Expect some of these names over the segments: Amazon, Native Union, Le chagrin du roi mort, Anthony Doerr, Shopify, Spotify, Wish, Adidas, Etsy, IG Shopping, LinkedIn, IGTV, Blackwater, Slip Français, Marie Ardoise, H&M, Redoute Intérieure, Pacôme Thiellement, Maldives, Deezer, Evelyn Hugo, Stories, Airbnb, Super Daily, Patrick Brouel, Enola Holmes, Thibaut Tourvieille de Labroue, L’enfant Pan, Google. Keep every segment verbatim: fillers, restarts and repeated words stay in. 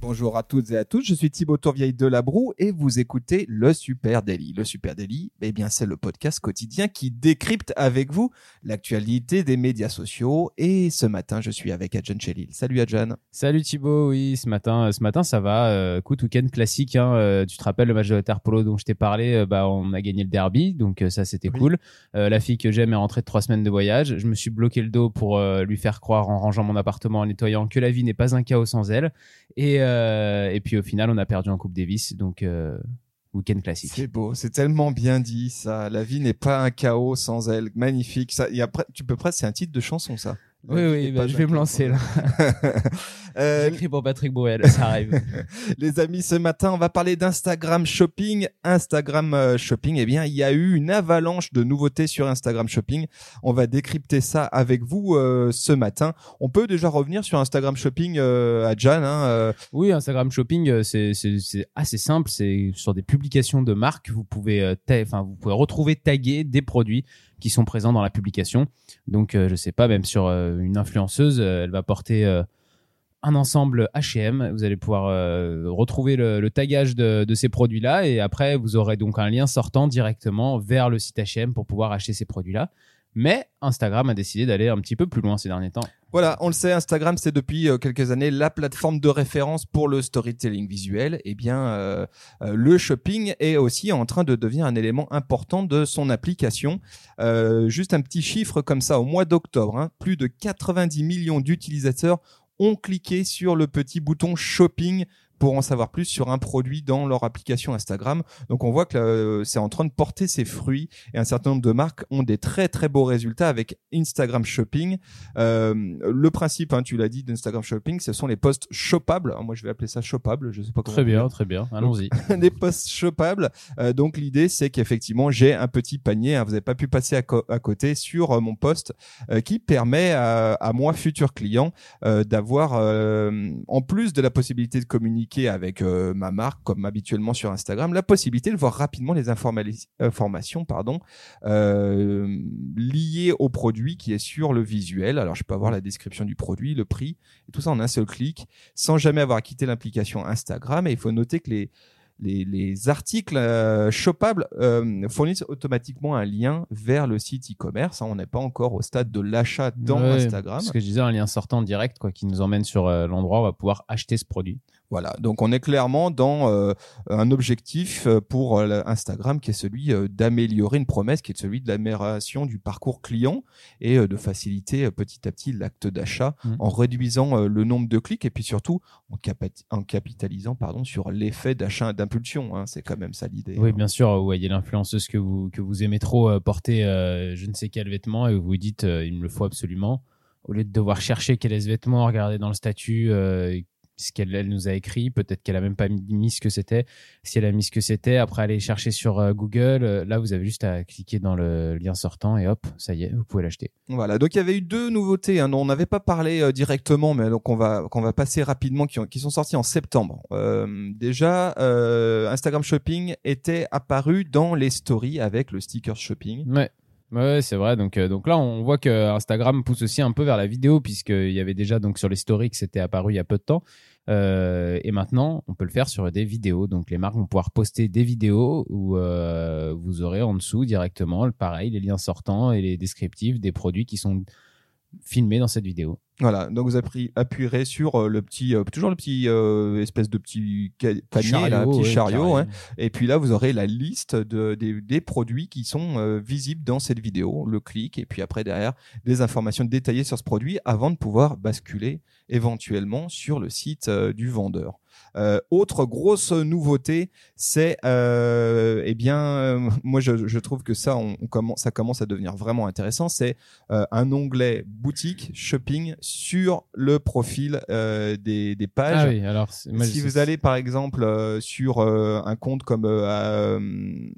Bonjour à toutes et à tous, je suis Thibaut Tourvieille de Labroue et vous écoutez le Super Daily. Le Super Daily, eh bien, c'est le podcast quotidien qui décrypte avec vous l'actualité des médias sociaux. Et ce matin, je suis avec Adjane Chellil. Salut Adjane. Salut Thibaut, oui, ce matin, ce matin ça va. Euh, écoute, week-end classique, hein, euh, tu te rappelles le match de water polo dont je t'ai parlé, euh, bah, on a gagné le derby, donc euh, ça c'était oui. cool. Euh, la fille que j'aime est rentrée de trois semaines de voyage. Je me suis bloqué le dos pour euh, lui faire croire en rangeant mon appartement, en nettoyant, que la vie n'est pas un chaos sans elle. Et euh, Et puis au final, on a perdu en Coupe Davis, donc euh, week-end classique. C'est beau, c'est tellement bien dit ça. La vie n'est pas un chaos sans elle. Magnifique. Ça, et après, tu peux presque, c'est un titre de chanson ça. Oui, euh, oui, bah, je vais me lancer là. euh... J'écris pour Patrick Brouel, ça arrive. Les amis, ce matin, on va parler d'Instagram Shopping. Instagram Shopping, eh bien, il y a eu une avalanche de nouveautés sur Instagram Shopping. On va décrypter ça avec vous euh, ce matin. On peut déjà revenir sur Instagram Shopping euh, à Jan. Hein, euh... Oui, Instagram Shopping, c'est, c'est, c'est assez simple. C'est sur des publications de marques. Vous pouvez, ta- vous pouvez retrouver, taguer des produits qui sont présents dans la publication. Donc, euh, je sais pas, même sur euh, une influenceuse, euh, elle va porter euh, un ensemble H et M. Vous allez pouvoir euh, retrouver le, le tagage de, de ces produits-là. Et après, vous aurez donc un lien sortant directement vers le site H et M pour pouvoir acheter ces produits-là. Mais Instagram a décidé d'aller un petit peu plus loin ces derniers temps. Voilà, on le sait, Instagram, c'est depuis quelques années la plateforme de référence pour le storytelling visuel. Eh bien, euh, le shopping est aussi en train de devenir un élément important de son application. Euh, juste un petit chiffre comme ça, au mois d'octobre, hein, plus de quatre-vingt-dix millions d'utilisateurs ont cliqué sur le petit bouton « shopping » pour en savoir plus sur un produit dans leur application Instagram. Donc, on voit que euh, c'est en train de porter ses fruits et un certain nombre de marques ont des très, très beaux résultats avec Instagram Shopping. Euh, le principe, hein, tu l'as dit, d'Instagram Shopping, ce sont les posts shoppables. Alors, moi, je vais appeler ça shoppable. Je sais pas comment. Très bien, très bien. Allons-y. Des posts shoppables. Euh, donc, l'idée, c'est qu'effectivement, j'ai un petit panier. Hein, vous n'avez pas pu passer à, co- à côté sur euh, mon post euh, qui permet à, à moi, futur client, euh, d'avoir, euh, en plus de la possibilité de communiquer avec euh, ma marque, comme habituellement sur Instagram, la possibilité de voir rapidement les informali- informations pardon, euh, liées au produit qui est sur le visuel. Alors, je peux avoir la description du produit, le prix, et tout ça en un seul clic, sans jamais avoir quitté l'application Instagram. Et il faut noter que les Les, les articles euh, shoppables euh, fournissent automatiquement un lien vers le site e-commerce. Hein, on n'est pas encore au stade de l'achat dans ouais, Instagram. C'est ce que je disais, un lien sortant direct quoi, qui nous emmène sur euh, l'endroit où on va pouvoir acheter ce produit. Voilà, donc on est clairement dans euh, un objectif pour euh, Instagram qui est celui euh, d'améliorer une promesse, qui est celui de l'amélioration du parcours client et euh, de faciliter euh, petit à petit l'acte d'achat mmh. en réduisant euh, le nombre de clics et puis surtout en, capa- en capitalisant pardon, sur l'effet d'achat d'un Impulsion, hein, c'est quand même ça l'idée. Oui, hein. Bien sûr, vous voyez l'influenceuse que vous, que vous aimez trop euh, porter euh, je ne sais quel vêtement et vous vous dites euh, il me le faut absolument. Au lieu de devoir chercher quel est ce vêtement, regarder dans le statut euh, ce qu'elle elle nous a écrit, peut-être qu'elle n'a même pas mis ce que c'était. Si elle a mis ce que c'était, après aller chercher sur euh, Google, euh, là vous avez juste à cliquer dans le lien sortant et hop, ça y est, vous pouvez l'acheter. Voilà, donc il y avait eu deux nouveautés hein, dont on n'avait pas parlé euh, directement, mais donc on va, qu'on va passer rapidement, qui, ont, qui sont sorties en septembre. Euh, déjà, euh, Instagram Shopping était apparu dans les stories avec le sticker shopping. Ouais. Ouais, c'est vrai. Donc, euh, donc là, on voit que Instagram pousse aussi un peu vers la vidéo, puisqu'il y avait déjà donc, sur les stories que c'était apparu il y a peu de temps. Euh, et maintenant, on peut le faire sur des vidéos. Donc, les marques vont pouvoir poster des vidéos où euh, vous aurez en dessous directement, pareil, les liens sortants et les descriptifs des produits qui sont filmés dans cette vidéo. Voilà, donc vous appuierez sur le petit, euh, toujours le petit euh, espèce de petit panier, petit chariot, là, petit ouais, chariot hein. Et puis là vous aurez la liste de, des, des produits qui sont euh, visibles dans cette vidéo, le clic et puis après derrière des informations détaillées sur ce produit avant de pouvoir basculer éventuellement sur le site euh, du vendeur. Euh, autre grosse nouveauté, c'est euh, eh bien euh, moi je, je trouve que ça, on, on commence, ça commence à devenir vraiment intéressant, c'est euh, un onglet boutique shopping sur le profil euh, des, des pages. Ah oui, alors, moi, si vous allez par exemple euh, sur euh, un compte comme euh,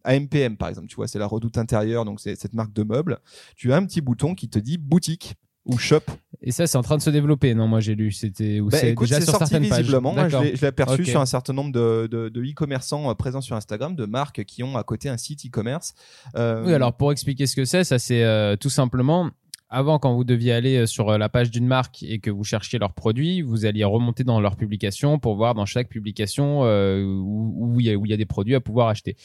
A M P M par exemple, tu vois, c'est la Redoute Intérieure, donc c'est cette marque de meubles, tu as un petit bouton qui te dit boutique. ou shop. Et ça, c'est en train de se développer, non? Moi, j'ai lu, c'était ou bah, c'est écoute, déjà c'est sur sorti certaines visiblement. Pages. Moi, je l'ai, je l'ai aperçu okay. sur un certain nombre de, de, de e-commerçants présents sur Instagram, de marques qui ont à côté un site e-commerce. Euh... Oui, alors pour expliquer ce que c'est, ça c'est euh, tout simplement. Avant, quand vous deviez aller sur la page d'une marque et que vous cherchiez leurs produits, vous alliez remonter dans leurs publications pour voir dans chaque publication euh, où il y, y a des produits à pouvoir acheter.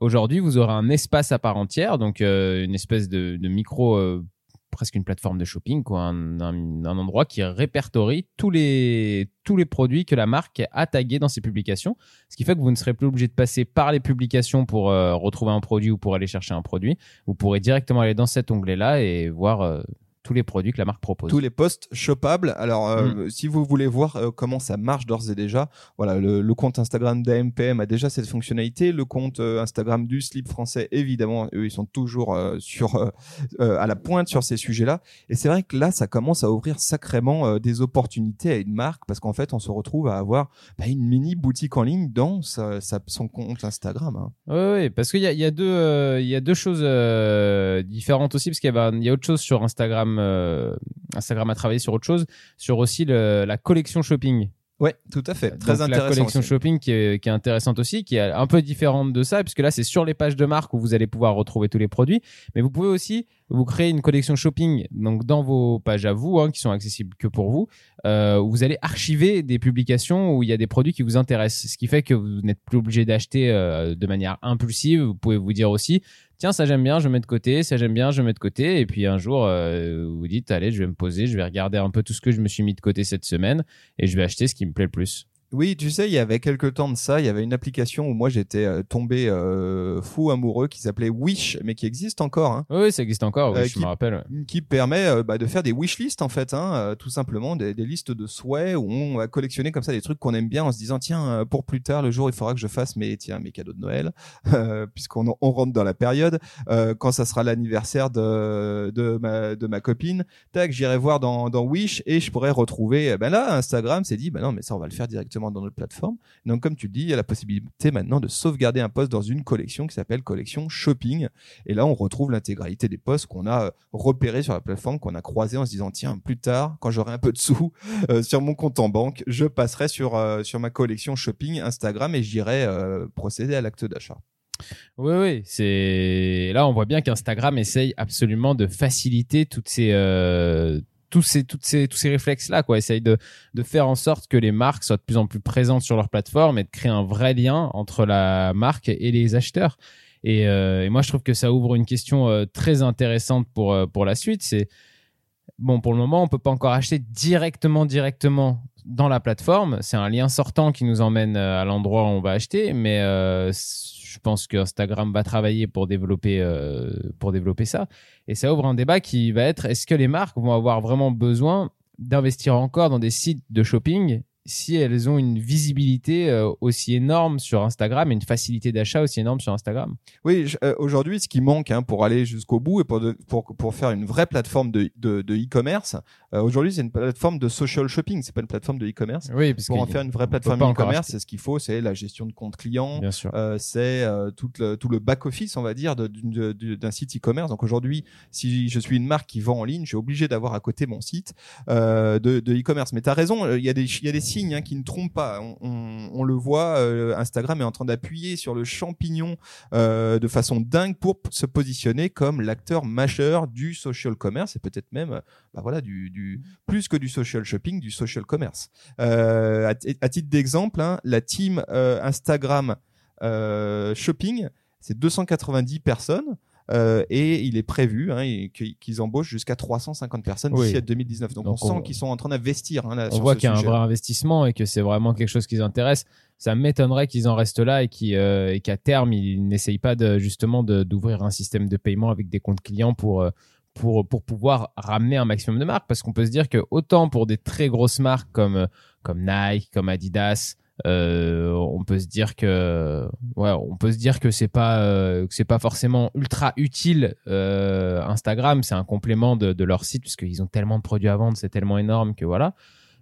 Aujourd'hui, vous aurez un espace à part entière, donc euh, une espèce de, de micro, euh, presque une plateforme de shopping, quoi, un, un, un endroit qui répertorie tous les, tous les produits que la marque a tagués dans ses publications. Ce qui fait que vous ne serez plus obligé de passer par les publications pour euh, retrouver un produit ou pour aller chercher un produit. Vous pourrez directement aller dans cet onglet-là et voir... Euh, tous les produits que la marque propose. Tous les posts shoppables. Alors, euh, mmh. si vous voulez voir euh, comment ça marche d'ores et déjà, voilà, le, le compte Instagram d'A M P M a déjà cette fonctionnalité. Le compte euh, Instagram du Slip Français, évidemment, eux, ils sont toujours euh, sur, euh, euh, à la pointe sur ces sujets-là. Et c'est vrai que là, ça commence à ouvrir sacrément euh, des opportunités à une marque parce qu'en fait, on se retrouve à avoir bah, une mini boutique en ligne dans sa, sa, son compte Instagram. Hein. Oui, ouais, parce qu'il y a, y a deux, euh, y a deux choses euh, différentes aussi parce qu'il y a, y a autre chose sur Instagram Instagram a travaillé sur autre chose, sur aussi le, la collection shopping. Ouais, tout à fait. Très intéressant. La collection aussi. Shopping qui est, qui est intéressante aussi, qui est un peu différente de ça, puisque là, c'est sur les pages de marque où vous allez pouvoir retrouver tous les produits. Mais vous pouvez aussi vous créer une collection shopping donc dans vos pages à vous, hein, qui sont accessibles que pour vous, euh, où vous allez archiver des publications où il y a des produits qui vous intéressent. Ce qui fait que vous n'êtes plus obligé d'acheter euh, de manière impulsive. Vous pouvez vous dire aussi, tiens, ça j'aime bien, je mets de côté, ça j'aime bien, je mets de côté. Et puis un jour, euh, vous dites, allez, je vais me poser, je vais regarder un peu tout ce que je me suis mis de côté cette semaine et je vais acheter ce qui me plaît le plus. Oui, tu sais, il y avait quelques temps de ça, il y avait une application où moi j'étais euh, tombé euh, fou amoureux qui s'appelait Wish, mais qui existe encore. Hein. Oui, ça existe encore, oui, euh, je qui, me rappelle. Ouais. Qui permet euh, bah, de faire des wish lists en fait, hein, euh, tout simplement des, des listes de souhaits où on va collectionner comme ça des trucs qu'on aime bien en se disant tiens, pour plus tard, le jour il faudra que je fasse mes, tiens, mes cadeaux de Noël, euh, puisqu'on on rentre dans la période, euh, quand ça sera l'anniversaire de, de, ma, de ma copine, tac, j'irai voir dans, dans Wish et je pourrais retrouver, ben là Instagram s'est dit, ben non mais ça on va le faire directement dans notre plateforme. Donc comme tu le dis, il y a la possibilité maintenant de sauvegarder un post dans une collection qui s'appelle collection shopping et là on retrouve l'intégralité des posts qu'on a repérés sur la plateforme, qu'on a croisés en se disant tiens plus tard quand j'aurai un peu de sous euh, sur mon compte en banque, je passerai sur, euh, sur ma collection shopping Instagram et j'irai euh, procéder à l'acte d'achat. Oui, oui, c'est... là on voit bien qu'Instagram essaye absolument de faciliter toutes ces... Euh... Tous ces, toutes ces, tous ces réflexes-là, quoi. Essaye de, de faire en sorte que les marques soient de plus en plus présentes sur leur plateforme et de créer un vrai lien entre la marque et les acheteurs. Et, euh, et moi, je trouve que ça ouvre une question euh, très intéressante pour, euh, pour la suite. C'est, bon, pour le moment, on ne peut pas encore acheter directement, directement dans la plateforme. C'est un lien sortant qui nous emmène à l'endroit où on va acheter, mais euh, je pense que Instagram va travailler pour développer, euh, pour développer ça. Et ça ouvre un débat qui va être, est-ce que les marques vont avoir vraiment besoin d'investir encore dans des sites de shopping si elles ont une visibilité euh, aussi énorme sur Instagram et une facilité d'achat aussi énorme sur Instagram? Oui, je, euh, aujourd'hui, ce qui manque hein, pour aller jusqu'au bout et pour, de, pour, pour faire une vraie plateforme de, de, de e-commerce, euh, aujourd'hui, c'est une plateforme de social shopping, c'est pas une plateforme de e-commerce. Oui, parce pour en faire une vraie plateforme e-commerce, c'est ce qu'il faut, c'est la gestion de compte client, euh, c'est euh, tout le, tout le back-office, on va dire, de, de, de, d'un site e-commerce. Donc aujourd'hui, si je suis une marque qui vend en ligne, je suis obligé d'avoir à côté mon site euh, de, de e-commerce. Mais tu as raison, il y a des, il y a des sites qui ne trompe pas, on, on, on le voit, euh, Instagram est en train d'appuyer sur le champignon euh, de façon dingue pour p- se positionner comme l'acteur majeur du social commerce et peut-être même bah voilà, du, du, plus que du social shopping, du social commerce. Euh, à, t- à titre d'exemple, hein, la team euh, Instagram euh, Shopping, c'est deux cent quatre-vingt-dix personnes. Euh, et il est prévu hein, qu'ils embauchent jusqu'à trois cent cinquante personnes d'ici oui. à deux mille dix-neuf. Donc, Donc on, on sent qu'ils sont en train d'investir. Hein, là, on sur voit ce qu'il y a sujet. Un vrai investissement et que c'est vraiment quelque chose qui les intéresse. Ça m'étonnerait qu'ils en restent là et, qui, euh, et qu'à terme, ils n'essayent pas de, justement de, d'ouvrir un système de paiement avec des comptes clients pour... Euh, Pour, pour pouvoir ramener un maximum de marques, parce qu'on peut se dire que autant pour des très grosses marques comme, comme Nike, comme Adidas, euh, on peut se dire que ouais, on peut se dire que c'est pas euh, que c'est pas forcément ultra utile euh, Instagram, c'est un complément de, de leur site puisqu'ils ont tellement de produits à vendre, c'est tellement énorme que voilà.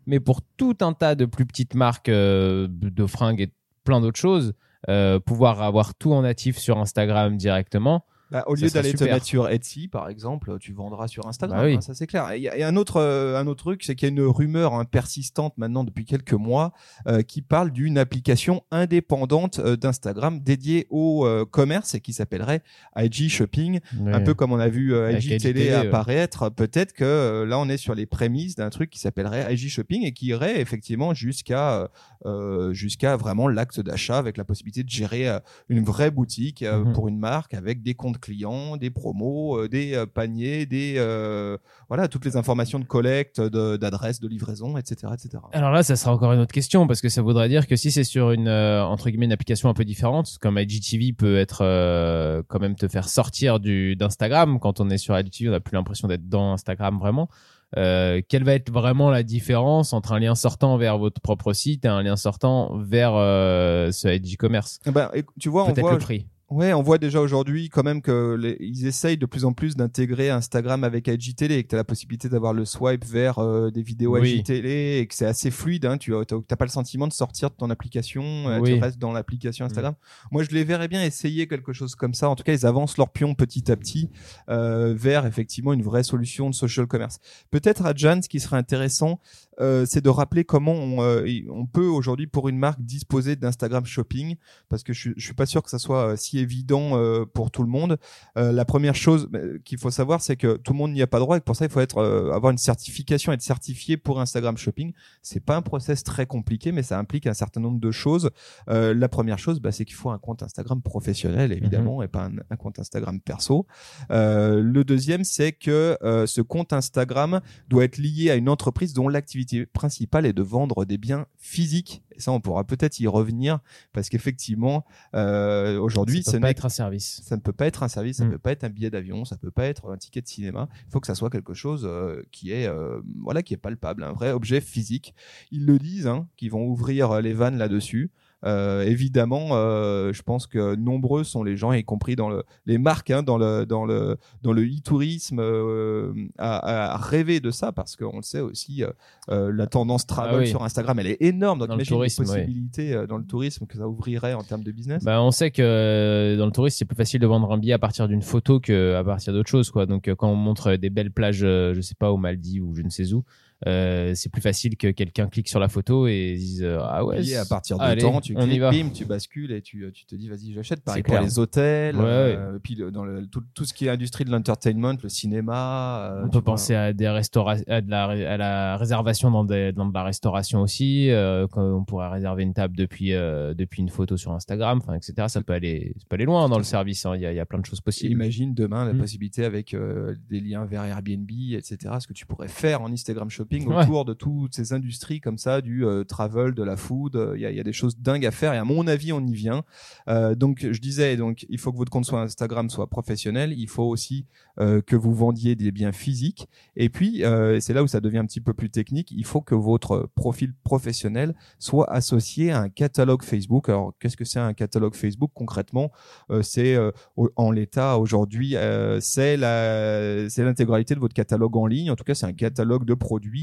Mais pour tout un tas de plus petites marques euh, de fringues et plein d'autres choses, euh, pouvoir avoir tout en natif sur Instagram directement. Bah, au lieu d'aller te mettre sur Etsy, par exemple, tu vendras sur Instagram. Bah oui. Hein, ça, c'est clair. Et il y a un autre, euh, un autre truc, c'est qu'il y a une rumeur hein, persistante maintenant depuis quelques mois euh, qui parle d'une application indépendante euh, d'Instagram dédiée au euh, commerce et qui s'appellerait I G Shopping. Oui. Un peu comme on a vu euh, I G Télé apparaître. Euh... Peut-être que euh, là, on est sur les prémices d'un truc qui s'appellerait I G Shopping et qui irait effectivement jusqu'à, euh, jusqu'à vraiment l'acte d'achat avec la possibilité de gérer euh, une vraie boutique euh, mmh. pour une marque avec des comptes clients, des promos, euh, des euh, paniers, des euh, voilà toutes les informations de collecte, de, d'adresse, de livraison, et cetera, et cetera. Alors là, ça sera encore une autre question parce que ça voudrait dire que si c'est sur une euh, entre guillemets une application un peu différente, comme I G T V peut être euh, quand même te faire sortir du d'Instagram. Quand on est sur I G T V, on n'a plus l'impression d'être dans Instagram vraiment. Euh, quelle va être vraiment la différence entre un lien sortant vers votre propre site et un lien sortant vers euh, ce I G commerce? Ben, tu vois, peut-être on voit le prix. Ouais, on voit déjà aujourd'hui quand même que les, ils essayent de plus en plus d'intégrer Instagram avec I G T V et que t'as la possibilité d'avoir le swipe vers euh, des vidéos oui. I G T V et que c'est assez fluide. Hein, tu t'as, t'as pas le sentiment de sortir de ton application, euh, oui. tu restes dans l'application Instagram. Mmh. Moi, je les verrais bien essayer quelque chose comme ça. En tout cas, ils avancent leur pion petit à petit euh, vers effectivement une vraie solution de social commerce. Peut-être à Adjane, ce qui serait intéressant, euh, c'est de rappeler comment on, euh, on peut aujourd'hui pour une marque disposer d'Instagram Shopping, parce que je, je suis pas sûr que ça soit euh, si évident euh, pour tout le monde. Euh, la première chose qu'il faut savoir, c'est que tout le monde n'y a pas droit et que pour ça, il faut être euh, avoir une certification, être certifié pour Instagram Shopping. C'est pas un process très compliqué, mais ça implique un certain nombre de choses. Euh, la première chose, bah, c'est qu'il faut un compte Instagram professionnel, évidemment, mm-hmm. et pas un, un compte Instagram perso. Euh, le deuxième, c'est que euh, ce compte Instagram doit être lié à une entreprise dont l'activité principale est de vendre des biens physiques. Et ça, on pourra peut-être y revenir parce qu'effectivement, euh, aujourd'hui, ça ne peut pas être un service. Ça ne peut pas être un service, ça ne mmh. peut pas être un billet d'avion, ça ne peut pas être un ticket de cinéma. Il faut que ça soit quelque chose euh, qui est euh, voilà, qui est palpable, un vrai objet physique. Ils le disent, hein, qu'ils vont ouvrir les vannes là-dessus. Euh, évidemment, euh, je pense que nombreux sont les gens, y compris dans le, les marques, hein, dans le dans le dans le e-tourisme, euh, à, à rêver de ça parce qu'on le sait aussi, euh, la tendance travel ah oui. sur Instagram, elle est énorme. Donc, dans le tourisme, les possibilités oui. dans le tourisme que ça ouvrirait en termes de business. Bah, on sait que dans le tourisme, c'est plus facile de vendre un billet à partir d'une photo qu'à partir d'autre chose, quoi. Donc, quand on montre des belles plages, je sais pas, aux Maldives ou je ne sais où. Euh, c'est plus facile que quelqu'un clique sur la photo et dise euh, ah ouais et à partir de allez, temps tu cliques, bim, tu bascules et tu, tu te dis vas-y j'achète. Pareil pour les hôtels, ouais, euh, ouais. puis le, dans le, tout, tout ce qui est industrie de l'entertainment, le cinéma, euh, on peut vois. penser à des restaura- à, de la, à la réservation dans, des, dans de la restauration aussi, euh, quand on pourrait réserver une table depuis, euh, depuis une photo sur Instagram, etc. Ça peut aller, ça peut aller loin dans le service, il hein. y, y a plein de choses possibles. Et imagine demain la mmh. possibilité avec euh, des liens vers Airbnb, etc., ce que tu pourrais faire en Instagram Shopping autour ouais. de toutes ces industries comme ça, du euh, travel, de la food. Il euh, y, y a des choses dingues à faire et à mon avis on y vient. Euh, donc je disais, donc il faut que votre compte soit Instagram soit professionnel, il faut aussi euh, que vous vendiez des biens physiques et puis euh, c'est là où ça devient un petit peu plus technique, il faut que votre profil professionnel soit associé à un catalogue Facebook. Alors qu'est-ce que c'est un catalogue Facebook concrètement? euh, c'est euh, en l'état aujourd'hui, euh, c'est, la, c'est l'intégralité de votre catalogue en ligne, en tout cas c'est un catalogue de produits.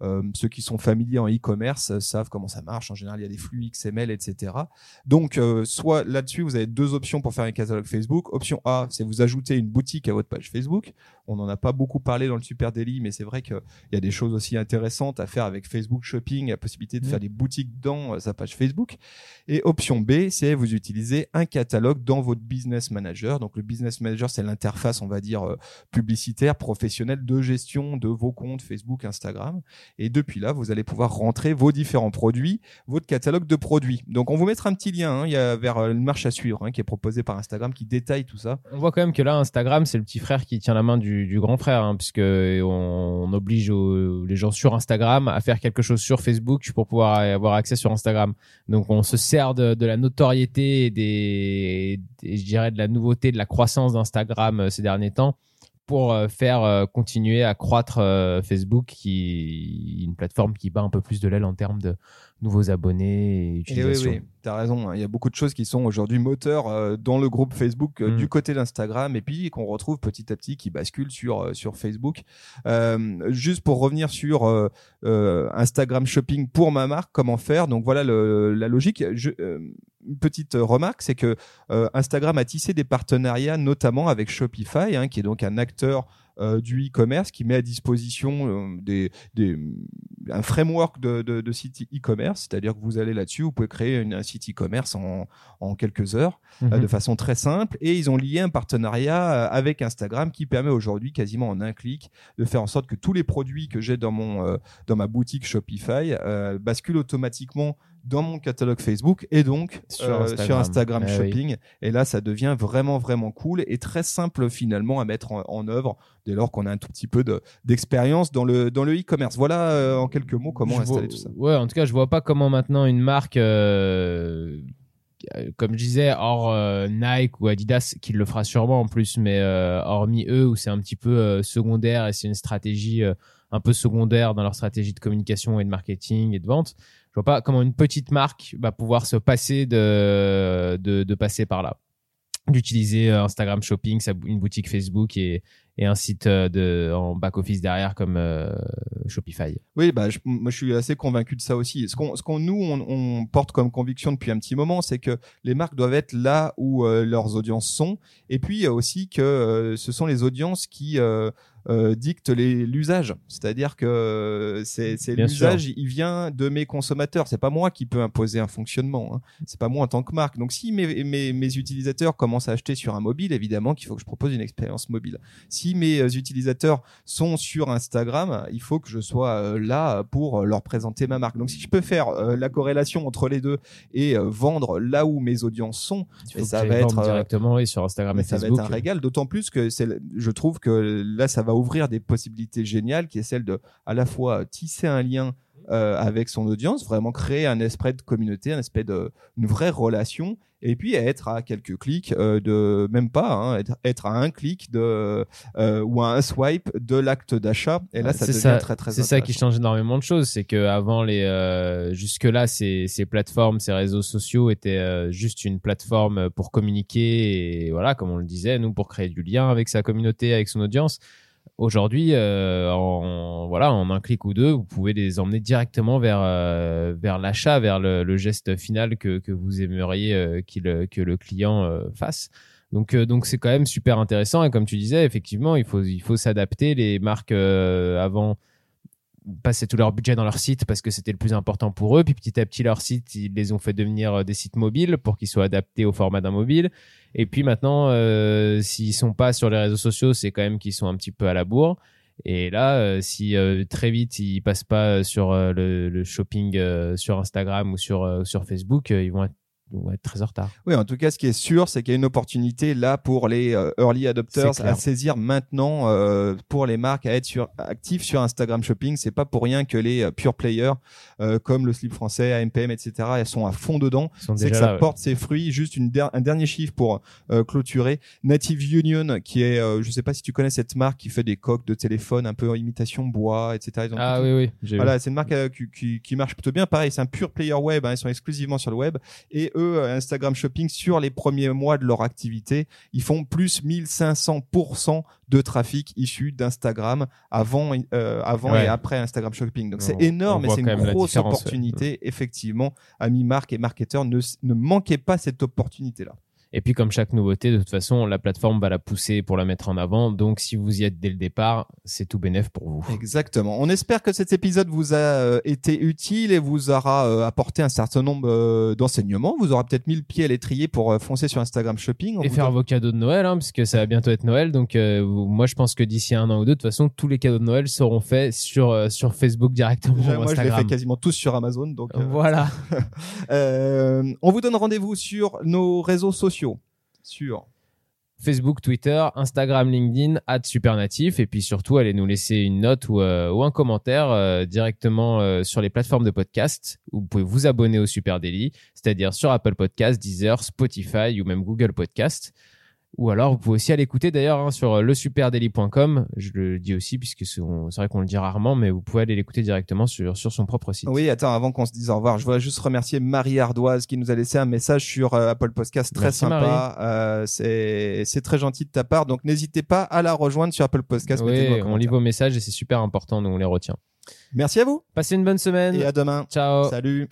Euh, ceux qui sont familiers en e-commerce euh, savent comment ça marche. En général, il y a des flux X M L, et cetera. Donc, euh, soit là-dessus, vous avez deux options pour faire un catalogue Facebook. Option A, c'est vous ajouter une boutique à votre page Facebook. On n'en a pas beaucoup parlé dans le Super Daily, mais c'est vrai qu'il y a des choses aussi intéressantes à faire avec Facebook Shopping, la possibilité de mmh. faire des boutiques dans euh, sa page Facebook. Et option B, c'est vous utiliser un catalogue dans votre business manager. Donc, le business manager, c'est l'interface, on va dire, euh, publicitaire, professionnelle de gestion de vos comptes Facebook, Instagram. Et depuis là, vous allez pouvoir rentrer vos différents produits, votre catalogue de produits. Donc, on vous mettra un petit lien, hein, il y a vers une marche à suivre, hein, qui est proposée par Instagram, qui détaille tout ça. On voit quand même que là, Instagram, c'est le petit frère qui tient la main du, du grand frère, hein, puisque on, on oblige au, les gens sur Instagram à faire quelque chose sur Facebook pour pouvoir avoir accès sur Instagram. Donc, on se sert de, de la notoriété et, des, et je dirais de la nouveauté, de la croissance d'Instagram ces derniers temps, pour faire euh, continuer à croître euh, Facebook, qui est une plateforme qui bat un peu plus de l'aile en termes de nouveaux abonnés et utilisation. Et oui, oui, tu as raison. Il y a beaucoup de choses qui sont aujourd'hui moteurs euh, dans le groupe Facebook euh, mmh. du côté d'Instagram et puis qu'on retrouve petit à petit qui bascule sur, euh, sur Facebook. Euh, juste pour revenir sur euh, euh, Instagram Shopping pour ma marque, comment faire? Donc voilà le, la logique. Je, euh, une petite remarque, c'est que euh, Instagram a tissé des partenariats notamment avec Shopify, hein, qui est donc un acteur euh, du e-commerce qui met à disposition euh, des, des, un framework de, de, de site e-commerce, c'est-à-dire que vous allez là-dessus, vous pouvez créer une, un site e-commerce en, en quelques heures, mm-hmm. euh, de façon très simple, et ils ont lié un partenariat avec Instagram qui permet aujourd'hui quasiment en un clic de faire en sorte que tous les produits que j'ai dans, mon, euh, dans ma boutique Shopify euh, basculent automatiquement dans mon catalogue Facebook et donc sur euh, Instagram, sur Instagram eh Shopping. Oui. Et là, ça devient vraiment, vraiment cool et très simple finalement à mettre en, en œuvre dès lors qu'on a un tout petit peu de, d'expérience dans le, dans le e-commerce. Voilà euh, en quelques mots comment je installer vois, tout ça. Ouais, en tout cas, je vois pas comment maintenant une marque, euh, comme je disais, hors euh, Nike ou Adidas, qui le fera sûrement en plus, mais euh, hormis eux où c'est un petit peu euh, secondaire et c'est une stratégie euh, un peu secondaire dans leur stratégie de communication et de marketing et de vente. Je vois pas comment une petite marque va pouvoir se passer de, de, de passer par là, d'utiliser Instagram Shopping, une boutique Facebook et, et un site de, en back-office derrière comme euh, Shopify. Oui, bah, je, moi je suis assez convaincu de ça aussi. Ce qu'on, ce qu'on nous, on, on porte comme conviction depuis un petit moment, c'est que les marques doivent être là où euh, leurs audiences sont, et puis aussi que euh, ce sont les audiences qui... Euh, Euh, dicte les, l'usage, c'est-à-dire que c'est, c'est l'usage, sûr. Il vient de mes consommateurs. C'est pas moi qui peux imposer un fonctionnement. Hein. C'est pas moi en tant que marque. Donc si mes, mes, mes utilisateurs commencent à acheter sur un mobile, évidemment qu'il faut que je propose une expérience mobile. Si mes utilisateurs sont sur Instagram, il faut que je sois euh, là pour leur présenter ma marque. Donc si je peux faire euh, la corrélation entre les deux et euh, vendre là où mes audiences sont, et ça va être directement euh, oui, sur Instagram et ça Facebook, va être un régal. D'autant plus que c'est, je trouve que là ça va ouvrir des possibilités géniales qui est celle de à la fois tisser un lien euh, avec son audience, vraiment créer un esprit de communauté, un esprit de une vraie relation, et puis être à quelques clics euh, de même pas hein, être, être à un clic de euh, ou à un swipe de l'acte d'achat, et là ça c'est devient ça, très très c'est ça qui change énormément de choses. C'est que avant les euh, jusque là ces ces plateformes, ces réseaux sociaux étaient euh, juste une plateforme pour communiquer et voilà, comme on le disait, nous pour créer du lien avec sa communauté, avec son audience. Aujourd'hui, euh, en, voilà, en un clic ou deux, vous pouvez les emmener directement vers, euh, vers l'achat, vers le, le geste final que, que vous aimeriez euh, qu'il, que le client euh, fasse. Donc, euh, donc, c'est quand même super intéressant. Et comme tu disais, effectivement, il faut, il faut s'adapter. Les marques, euh, avant, passaient tout leur budget dans leur site parce que c'était le plus important pour eux. Puis petit à petit, leur site, ils les ont fait devenir des sites mobiles pour qu'ils soient adaptés au format d'un mobile. Et puis maintenant, euh, s'ils sont pas sur les réseaux sociaux, c'est quand même qu'ils sont un petit peu à la bourre. Et là, euh, si euh, très vite, ils passent pas sur euh, le, le shopping euh, sur Instagram ou sur, euh, sur Facebook, euh, ils vont être On va être très en retard. Oui, en tout cas, ce qui est sûr, c'est qu'il y a une opportunité là pour les euh, early adopters à saisir maintenant euh, pour les marques à être sur, actifs sur Instagram Shopping. C'est pas pour rien que les euh, pure players euh, comme le Slip Français, A M P M, et cetera, elles sont à fond dedans. C'est que ça là, porte ouais. ses fruits. Juste une der- un dernier chiffre pour euh, clôturer. Native Union, qui est, euh, je sais pas si tu connais cette marque qui fait des coques de téléphone un peu en imitation bois, et cetera. Ils ont ah plutôt... oui, oui. J'ai voilà, vu. C'est une marque euh, qui, qui, qui marche plutôt bien. Pareil, c'est un pure player web. Hein, ils sont exclusivement sur le web et eux, Instagram Shopping, sur les premiers mois de leur activité, ils font plus mille cinq cents pour cent de trafic issu d'Instagram avant, euh, avant ouais. et après Instagram Shopping. Donc on, c'est énorme et c'est une grosse opportunité. Ouais. Effectivement, amis marques et marketeurs, ne, ne manquez pas cette opportunité-là. Et puis, comme chaque nouveauté, de toute façon, la plateforme va la pousser pour la mettre en avant. Donc, si vous y êtes dès le départ, c'est tout bénef pour vous. Exactement. On espère que cet épisode vous a euh, été utile et vous aura euh, apporté un certain nombre euh, d'enseignements. Vous aurez peut-être mis le pied à l'étrier pour euh, foncer sur Instagram Shopping. On et faire donne... vos cadeaux de Noël, hein, parce que ça va bientôt être Noël. Donc, euh, moi, je pense que d'ici un an ou deux, de toute façon, tous les cadeaux de Noël seront faits sur, euh, sur Facebook directement. Déjà, moi, Instagram. Je les fais quasiment tous sur Amazon. Donc, euh... voilà. euh, on vous donne rendez-vous sur nos réseaux sociaux. Sur Facebook, Twitter, Instagram, LinkedIn, arobase supernatif, et puis surtout allez nous laisser une note ou, euh, ou un commentaire euh, directement euh, sur les plateformes de podcast. Vous pouvez vous abonner au Super Daily, c'est-à-dire sur Apple Podcasts, Deezer, Spotify ou même Google Podcasts. Ou alors vous pouvez aussi aller écouter d'ailleurs hein, sur le super daily point com, je le dis aussi puisque c'est, on, c'est vrai qu'on le dit rarement, mais vous pouvez aller l'écouter directement sur sur son propre site. Oui, attends, avant qu'on se dise au revoir, je voudrais juste remercier Marie Ardoise qui nous a laissé un message sur euh, Apple Podcast, très Merci sympa, euh, c'est c'est très gentil de ta part, donc n'hésitez pas à la rejoindre sur Apple Podcast. Oui, on lit vos messages et c'est super important, donc on les retient. Merci à vous. Passez une bonne semaine. Et à demain. Ciao. Salut.